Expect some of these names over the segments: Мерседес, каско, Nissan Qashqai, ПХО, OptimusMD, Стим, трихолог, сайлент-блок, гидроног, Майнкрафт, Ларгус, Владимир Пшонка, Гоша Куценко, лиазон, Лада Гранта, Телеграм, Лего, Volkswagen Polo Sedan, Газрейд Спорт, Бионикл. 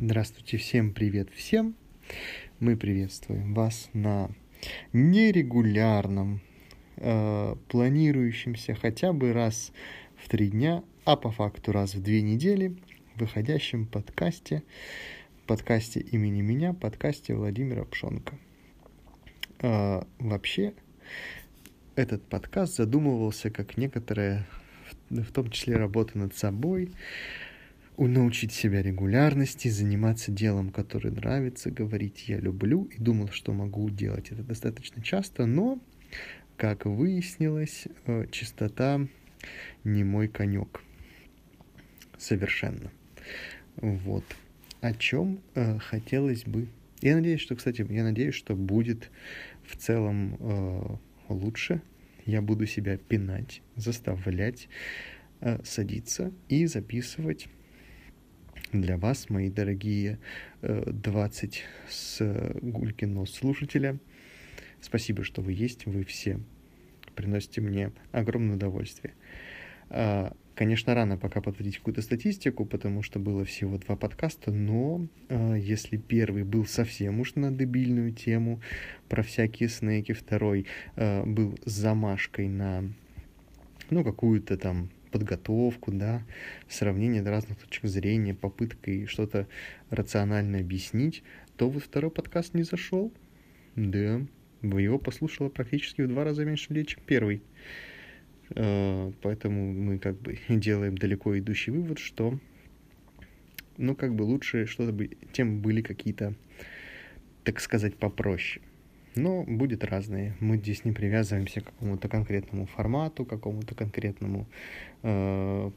Здравствуйте, всем привет, всем! Мы приветствуем вас на нерегулярном, планирующемся хотя бы раз в 3 дня, а по факту раз в 2 недели, выходящем подкасте имени меня, подкасте Владимира Пшонка. Вообще, этот подкаст задумывался как некоторая, в том числе, работа над собой, научить себя регулярности, заниматься делом, которое нравится, говорить «я люблю», и думал, что могу делать это достаточно часто, но, как выяснилось, чистота не мой конек. Совершенно. Вот. О чем хотелось бы. Я надеюсь, что будет в целом лучше. Я буду себя пинать, заставлять садиться и записывать для вас, мои дорогие 20 с гулькино слушателя. Спасибо, что вы есть, вы все приносите мне огромное удовольствие. Конечно, рано пока подводить какую-то статистику, потому что было всего 2 подкаста, но если первый был совсем уж на дебильную тему про всякие снеки, второй был с замашкой на какую-то там подготовку, да, сравнение разных точек зрения, попыткой что-то рационально объяснить, то вот 2-й подкаст не зашел. Да, его послушало практически в 2 раза меньше людей, чем 1. Поэтому мы делаем далеко идущий вывод, что лучше что-то, тем были какие-то, так сказать, попроще. Но будет разные. Мы здесь не привязываемся к какому-то конкретному формату, к какому-то конкретному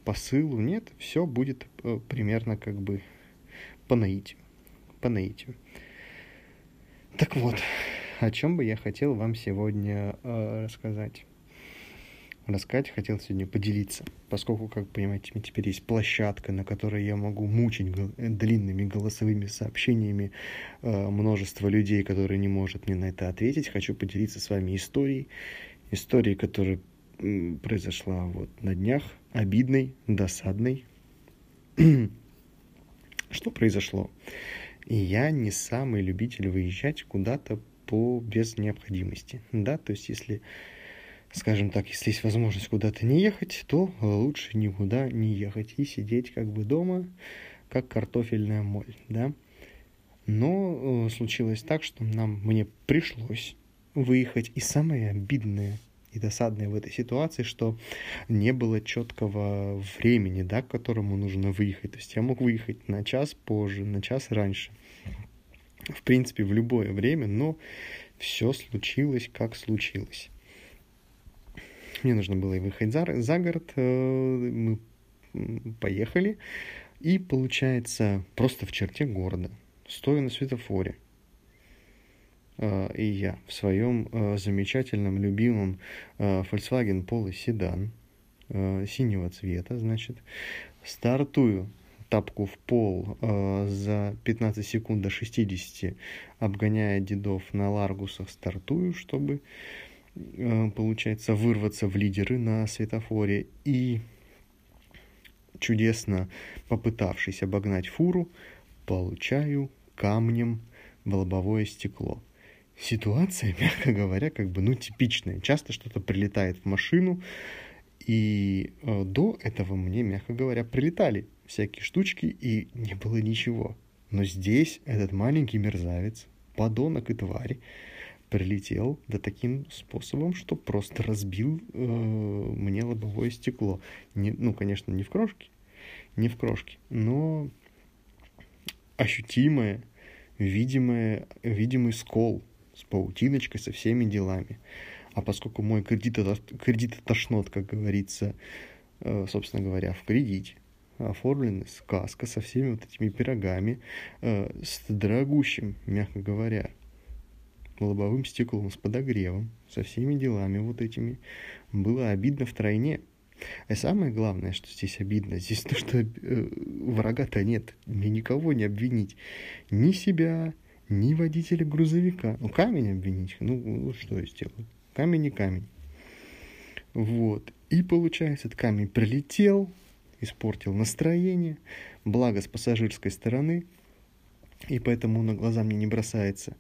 посылу. Нет, все будет примерно по наитию. Так вот, о чем бы я хотел вам сегодня рассказать. Хотел сегодня поделиться, поскольку, как понимаете, у меня теперь есть площадка, на которой я могу мучить длинными голосовыми сообщениями множество людей, которые не может мне на это ответить. Хочу поделиться с вами историей, которая произошла вот на днях, обидной, досадной. Что произошло? Я не самый любитель выезжать куда-то без необходимости, да, то есть если есть возможность куда-то не ехать, то лучше никуда не ехать и сидеть дома, как картофельная моль, да. Но случилось так, что мне пришлось выехать, и самое обидное и досадное в этой ситуации, что не было четкого времени, да, к которому нужно выехать. То есть я мог выехать на час позже, на час раньше, в принципе, в любое время, но все случилось, как случилось. Мне нужно было выехать за город, мы поехали, и, получается, просто в черте города, стоя на светофоре, и я в своем замечательном, любимом Volkswagen Polo Sedan синего цвета, стартую тапку в пол за 15 секунд до 60, обгоняя дедов на ларгусах, стартую, чтобы, получается, вырваться в лидеры на светофоре, и, чудесно попытавшись обогнать фуру, получаю камнем в лобовое стекло. Ситуация, мягко говоря, типичная. Часто что-то прилетает в машину, и до этого мне, мягко говоря, прилетали всякие штучки, и не было ничего. Но здесь этот маленький мерзавец, подонок и тварь, прилетел таким способом, что просто разбил мне лобовое стекло. Конечно, не в крошке, но ощутимое, видимый скол с паутиночкой, со всеми делами. А поскольку мой кредитотошнот, как говорится, собственно говоря, в кредите, оформлены с каско, со всеми этими пирогами, с дорогущим, мягко говоря, лобовым стеклом, с подогревом, со всеми делами этими, было обидно втройне. А самое главное, что здесь обидно, здесь то, что врага-то нет. Мне никого не обвинить. Ни себя, ни водителя грузовика. Камень обвинить? Что я сделаю? Камень не камень. Вот. И получается, этот камень прилетел, испортил настроение. Благо, с пассажирской стороны и поэтому на глаза мне не бросается.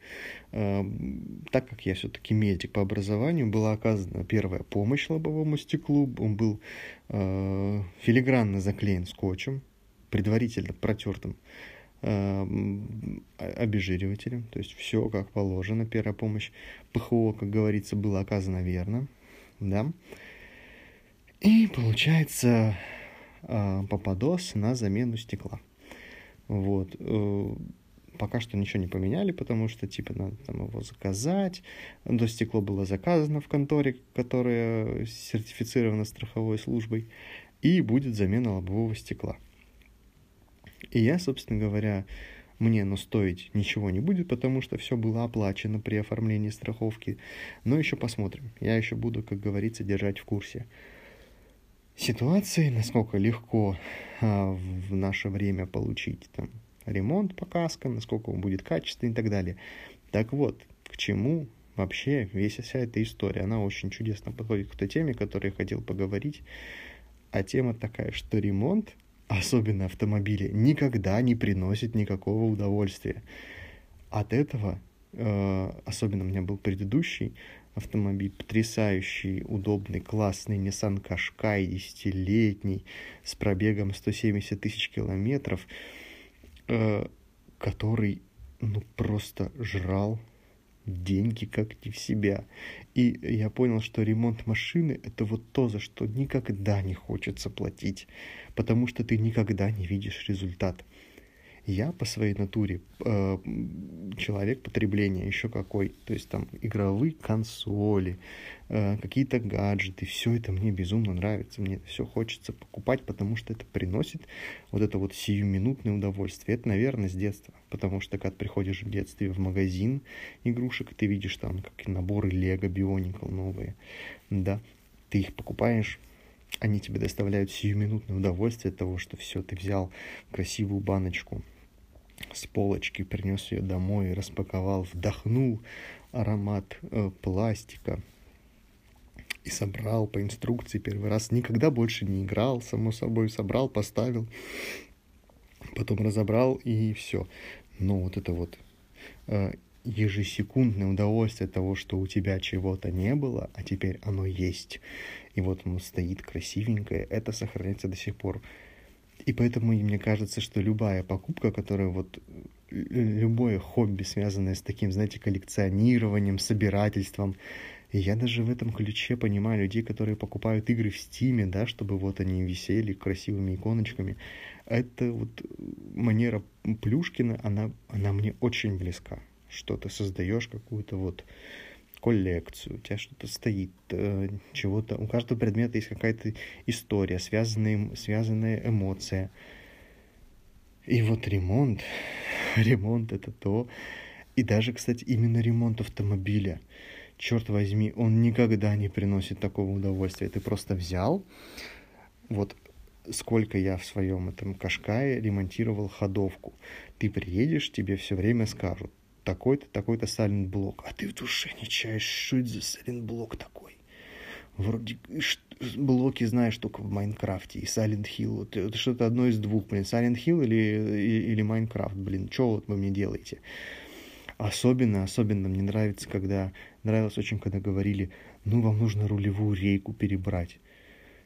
Так как я все-таки медик по образованию, была оказана первая помощь лобовому стеклу. Он был филигранно заклеен скотчем, предварительно протертым обезжиривателем. То есть все как положено, первая помощь ПХО, как говорится, была оказана верно. Да? И получается попадос на замену стекла. Вот. Пока что ничего не поменяли, потому что типа надо там его заказать. До стекло было заказано в конторе, которая сертифицирована страховой службой. И будет замена лобового стекла. И я, собственно говоря, мне оно стоить ничего не будет, потому что все было оплачено при оформлении страховки. Но еще посмотрим. Я еще буду, как говорится, держать в курсе ситуации, насколько легко в наше время получить там ремонт по каско, насколько он будет качественный и так далее. Так вот, к чему вообще вся эта история? Она очень чудесно подходит к той теме, о которой я хотел поговорить. А тема такая, что ремонт, особенно автомобиля, никогда не приносит никакого удовольствия. От этого, особенно у меня был предыдущий автомобиль, потрясающий, удобный, классный Nissan Qashqai, 10-летний, с пробегом 170 тысяч километров, который, просто жрал деньги как не в себя. И я понял, что ремонт машины – это вот то, за что никогда не хочется платить, потому что ты никогда не видишь результат. Я по своей натуре человек потребления еще какой. То есть там игровые консоли, какие-то гаджеты. Все это мне безумно нравится. Мне все хочется покупать, потому что это приносит вот это вот сиюминутное удовольствие. Это, наверное, с детства. Потому что когда приходишь в детстве в магазин игрушек, ты видишь там как наборы Лего, Бионикл новые. Да, ты их покупаешь. Они тебе доставляют сиюминутное удовольствие от того, что все, ты взял красивую баночку с полочки, принес ее домой, распаковал, вдохнул аромат пластика и собрал по инструкции первый раз. Никогда больше не играл, само собой, собрал, поставил, потом разобрал и все. Но вот это вот... ежесекундное удовольствие от того, что у тебя чего-то не было, а теперь оно есть. И вот оно стоит красивенькое, это сохраняется до сих пор. И поэтому мне кажется, что любая покупка, которая вот... любое хобби, связанное с таким, знаете, коллекционированием, собирательством. И я даже в этом ключе понимаю людей, которые покупают игры в Стиме, да, чтобы вот они висели красивыми иконочками. Это вот манера Плюшкина, она мне очень близка. Что ты создаешь какую-то вот коллекцию, у тебя что-то стоит, чего-то. У каждого предмета есть какая-то история, связанная эмоция. И вот ремонт, это то. И даже, кстати, именно ремонт автомобиля, черт возьми, он никогда не приносит такого удовольствия. Ты просто взял, вот сколько я в своем этом Qashqai ремонтировал ходовку. Ты приедешь, тебе все время скажут: такой-то, такой-то сайлент-блок. А ты в душе не чаешь, что это за сайлент-блок такой? Вроде блоки знаешь только в Майнкрафте и Silent Hill. Это что-то одно из двух, блин. Silent Hill или Майнкрафт, блин. Чего вот вы мне делаете? Особенно мне нравится, когда говорили: ну, вам нужно рулевую рейку перебрать.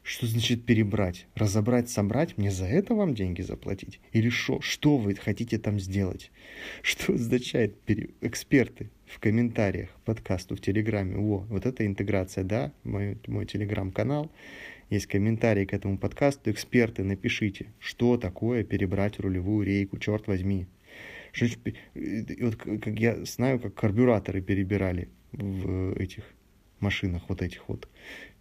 Что значит перебрать? Разобрать, собрать? Мне за это вам деньги заплатить? Или что? Что вы хотите там сделать? Что означает эксперты в комментариях подкасту в Телеграме? О, вот это интеграция, да? Мой Телеграм-канал. Есть комментарии к этому подкасту. Эксперты, напишите, что такое перебрать рулевую рейку, черт возьми. Вот как я знаю, как карбюраторы перебирали в этих машинах вот этих вот.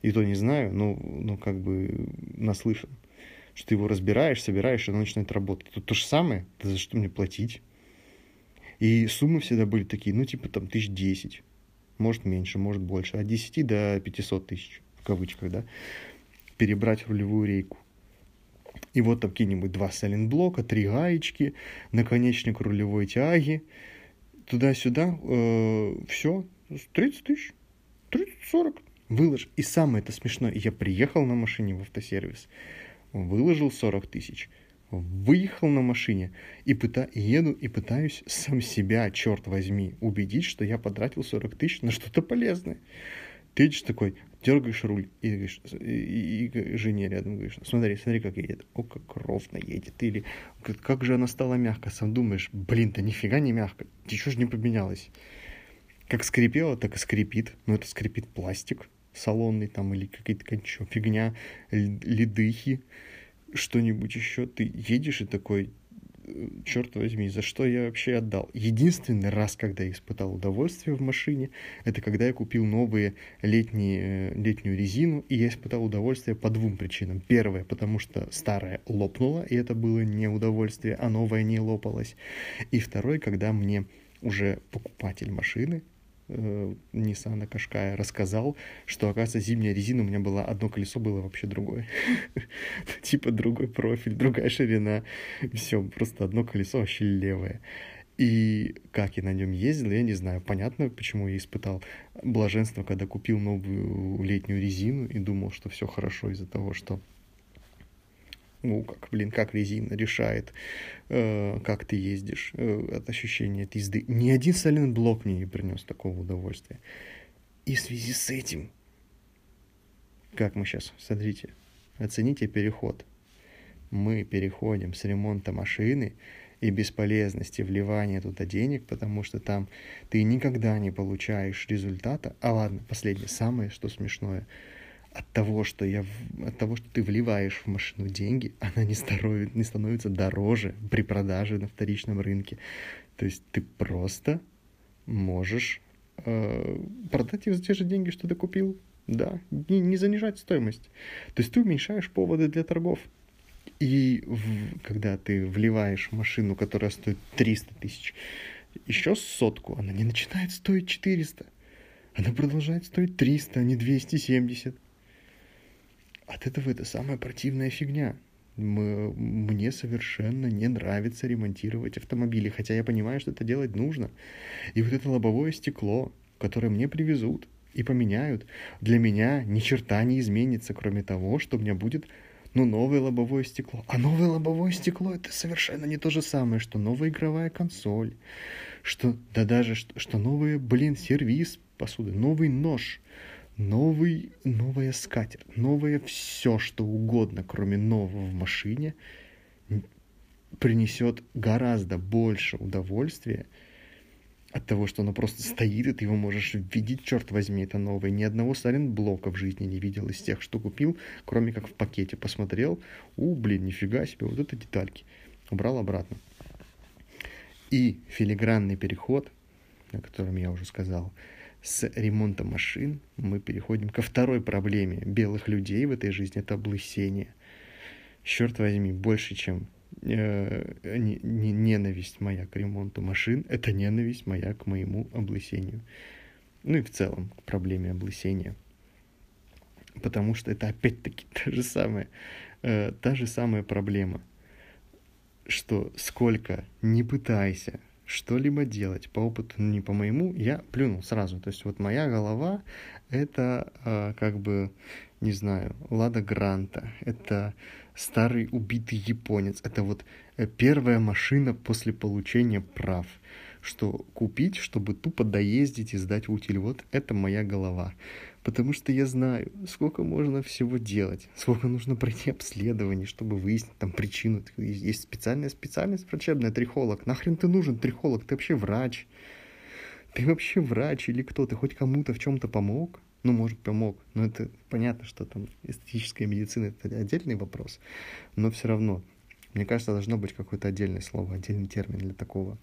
И то не знаю, но как бы наслышан, что ты его разбираешь, собираешь, и оно начинает работать. Тут то же самое, да за что мне платить? И суммы всегда были такие, типа там 10 тысяч, может меньше, может больше, от 10 до 500 тысяч, в кавычках, да, перебрать рулевую рейку. И вот там какие-нибудь 2 сайлент-блока, 3 гаечки, наконечник рулевой тяги, туда-сюда, все, 30 тысяч. 30-40 выложил. И самое это смешное, я приехал на машине в автосервис, выложил 40 тысяч, выехал на машине и еду и пытаюсь сам себя, черт возьми, убедить, что я потратил 40 тысяч на что-то полезное. Ты едешь такой, дергаешь руль и говоришь, и жене рядом говоришь, смотри, как едет, о, как ровно едет, или как же она стала мягко, сам думаешь, да нифига не мягко, ничего же не поменялось. Как скрипело, так и скрипит, но это скрипит пластик салонный там или какая-то фигня, ледыхи, что-нибудь еще. Ты едешь и такой, черт возьми, за что я вообще отдал? Единственный раз, когда я испытал удовольствие в машине, это когда я купил новые летнюю резину, и я испытал удовольствие по двум причинам. Первое, потому что старая лопнула, и это было не удовольствие, а новая не лопалась. И второе, когда мне уже покупатель машины, Nissan Qashqai, рассказал, что, оказывается, зимняя резина у меня была, одно колесо было вообще другое. Типа другой профиль, другая ширина. Все, просто одно колесо вообще левое. И как я на нем ездил, я не знаю. Понятно, почему я испытал блаженство, когда купил новую летнюю резину и думал, что все хорошо из-за того, что как резина решает, как ты ездишь, от ощущения от езды. Ни один сайлент-блок мне не принес такого удовольствия. И в связи с этим, как мы сейчас, смотрите, оцените переход. Мы переходим с ремонта машины и бесполезности вливания туда денег, потому что там ты никогда не получаешь результата. А ладно, последнее, самое, что смешное. От того, что ты вливаешь в машину деньги, она не становится дороже при продаже на вторичном рынке. То есть ты просто можешь продать ее за те же деньги, что ты купил. Да, не занижать стоимость. То есть ты уменьшаешь поводы для торгов. И когда ты вливаешь в машину, которая стоит 300 тысяч, еще сотку, она не начинает стоить 400. Она продолжает стоить 300, а не 270. От этого это самая противная фигня. Мне совершенно не нравится ремонтировать автомобили, хотя я понимаю, что это делать нужно. И вот это лобовое стекло, которое мне привезут и поменяют, для меня ни черта не изменится, кроме того, что у меня будет новое лобовое стекло. А новое лобовое стекло — это совершенно не то же самое, что новая игровая консоль, что новый, сервис посуды, новый нож, новая скатерть, новое все, что угодно, кроме нового в машине, принесет гораздо больше удовольствия от того, что оно просто стоит, и ты его можешь видеть, черт возьми, это новое. Ни одного сайлент-блока в жизни не видел из тех, что купил, кроме как в пакете. Посмотрел, нифига себе, вот это детальки. Убрал обратно. И филигранный переход, о котором я уже сказал, с ремонта машин мы переходим ко второй проблеме белых людей в этой жизни — это облысение. Черт возьми, больше, чем ненависть моя к ремонту машин, это ненависть моя к моему облысению. И в целом к проблеме облысения. Потому что это опять-таки та же самая проблема, что сколько ни пытайся что-либо делать, по опыту, не по моему, я плюнул сразу. То есть вот моя голова — это Лада Гранта, это старый убитый японец, это вот первая машина после получения прав, что купить, чтобы тупо доездить и сдать в утиль. Вот это моя голова. Потому что я знаю, сколько можно всего делать, сколько нужно пройти обследований, чтобы выяснить там причину. Есть специальная специальность врачебная — трихолог. Нахрен ты нужен, трихолог? Ты вообще врач? Ты вообще врач или кто? Ты хоть кому-то в чем-то помог? Может, помог. Но это понятно, что там эстетическая медицина — это отдельный вопрос. Но все равно, мне кажется, должно быть какое-то отдельное слово, отдельный термин для такого.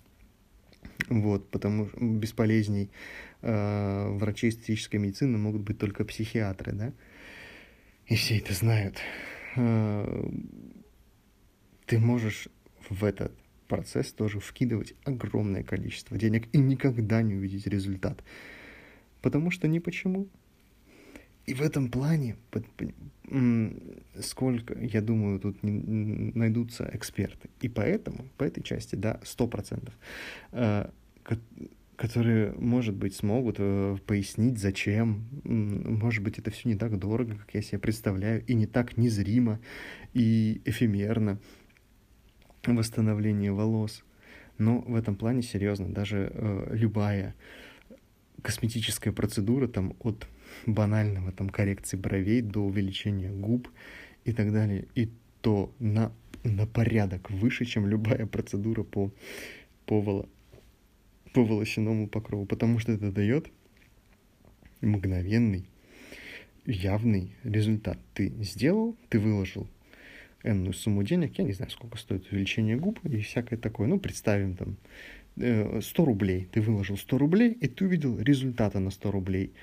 Потому что бесполезней врачей эстетической медицины могут быть только психиатры, да? И все это знают. Ты можешь в этот процесс тоже вкидывать огромное количество денег и никогда не увидеть результат. Потому что ни почему. И в этом плане, я думаю, тут найдутся эксперты. И поэтому, по этой части, 100%, которые, может быть, смогут пояснить, зачем. Может быть, это все не так дорого, как я себе представляю, и не так незримо и эфемерно. восстановление волос. Но в этом плане, серьезно, даже любая косметическая процедура, там, от банального, там, коррекции бровей до увеличения губ и так далее, и то на порядок выше, чем любая процедура по волосяному покрову, потому что это дает мгновенный, явный результат. Ты сделал, ты выложил энную сумму денег, я не знаю, сколько стоит увеличение губ и всякое такое. Ну, представим, там, 100 рублей. Ты выложил 100 рублей, и ты увидел результаты на 100 рублей.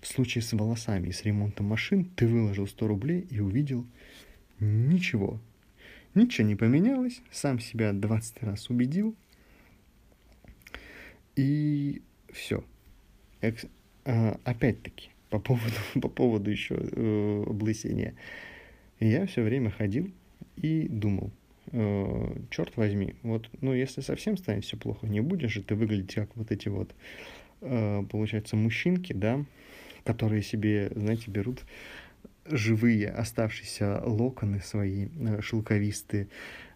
В случае с волосами и с ремонтом машин ты выложил 100 рублей и увидел ничего. Ничего не поменялось, сам себя 20 раз убедил, и все. Опять-таки, по поводу еще облысения. Я все время ходил и думал, черт возьми, вот, ну, если совсем станет все плохо, не будешь же ты выглядеть как вот эти вот, получается, мужчинки, да, которые себе, знаете, берут живые оставшиеся локоны свои шелковистые,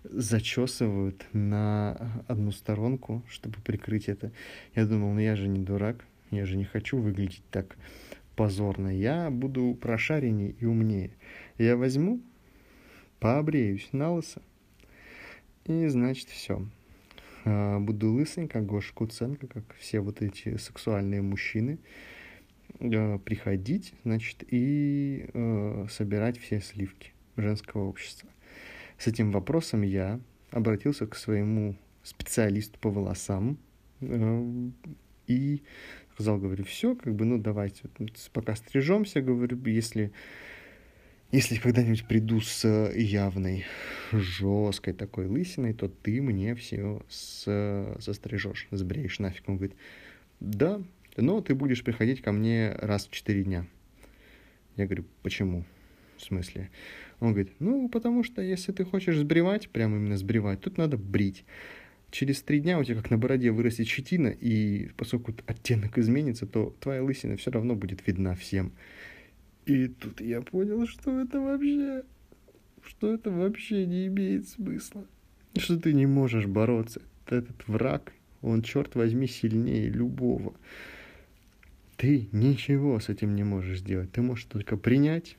зачесывают на одну сторонку, чтобы прикрыть это. Я думал, ну я же не дурак, я же не хочу выглядеть так позорно. Я буду прошареннее и умнее. Я возьму, пообреюсь на лысо, и, значит, все. Буду лысенький, как Гоша Куценко, как все вот эти сексуальные мужчины, приходить, значит, и собирать все сливки женского общества. С этим вопросом я обратился к своему специалисту по волосам и сказал, говорю, все, как бы, ну, давайте, пока стрижемся, говорю, если когда-нибудь приду с явной, жесткой такой лысиной, то ты мне все сострижешь, сбреешь нафиг. Он говорит, да, но ты будешь приходить ко мне раз в 4 дня. Я говорю, почему? В смысле? Он говорит, ну, потому что если ты хочешь сбривать, прямо именно сбривать, тут надо брить. Через 3 дня у тебя как на бороде вырастет щетина, и поскольку оттенок изменится, то твоя лысина все равно будет видна всем. И тут я понял, что это вообще не имеет смысла. Что ты не можешь бороться. Этот враг, он, черт возьми, сильнее любого. Ты ничего с этим не можешь сделать. Ты можешь только принять,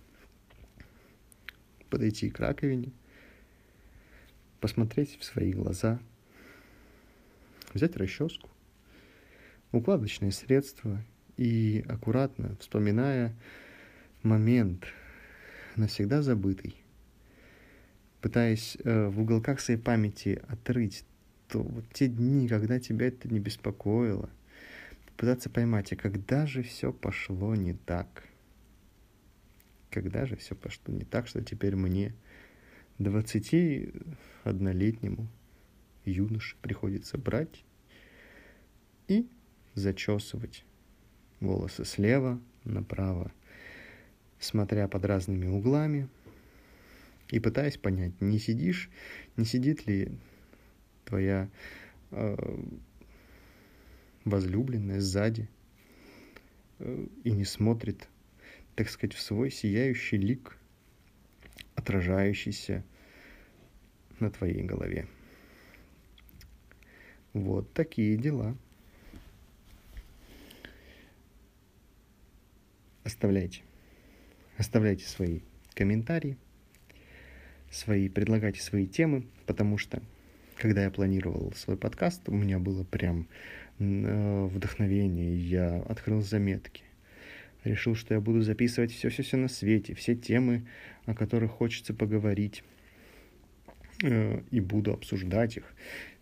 подойти к раковине, посмотреть в свои глаза, взять расческу, укладочные средства и аккуратно, вспоминая момент, навсегда забытый, пытаясь в уголках своей памяти отрыть то вот те дни, когда тебя это не беспокоило, пытаться поймать, а когда же все пошло не так? Когда же все пошло не так, что теперь мне, 21-летнему юноше, приходится брать и зачесывать волосы слева направо, смотря под разными углами и пытаясь понять, не сидит ли твоя возлюбленная сзади и не смотрит, так сказать, в свой сияющий лик, отражающийся на твоей голове. Вот такие дела. Оставляйте свои комментарии, предлагайте свои темы, потому что, когда я планировал свой подкаст, у меня было прям вдохновение, я открыл заметки, решил, что я буду записывать все на свете, все темы, о которых хочется поговорить, и буду обсуждать их,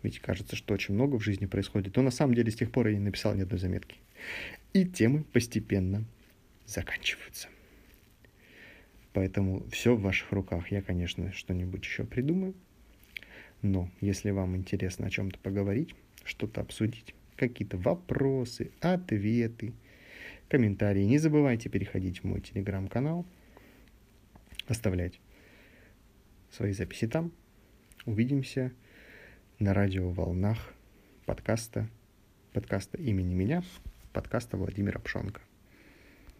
ведь кажется, что очень много в жизни происходит, но на самом деле с тех пор я не написал ни одной заметки, и темы постепенно заканчиваются. Поэтому все в ваших руках. Я, конечно, что-нибудь еще придумаю. Но если вам интересно о чем-то поговорить, что-то обсудить, какие-то вопросы, ответы, комментарии, не забывайте переходить в мой телеграм-канал, оставлять свои записи там. Увидимся на радиоволнах подкаста имени меня, подкаста Владимира Пшонка.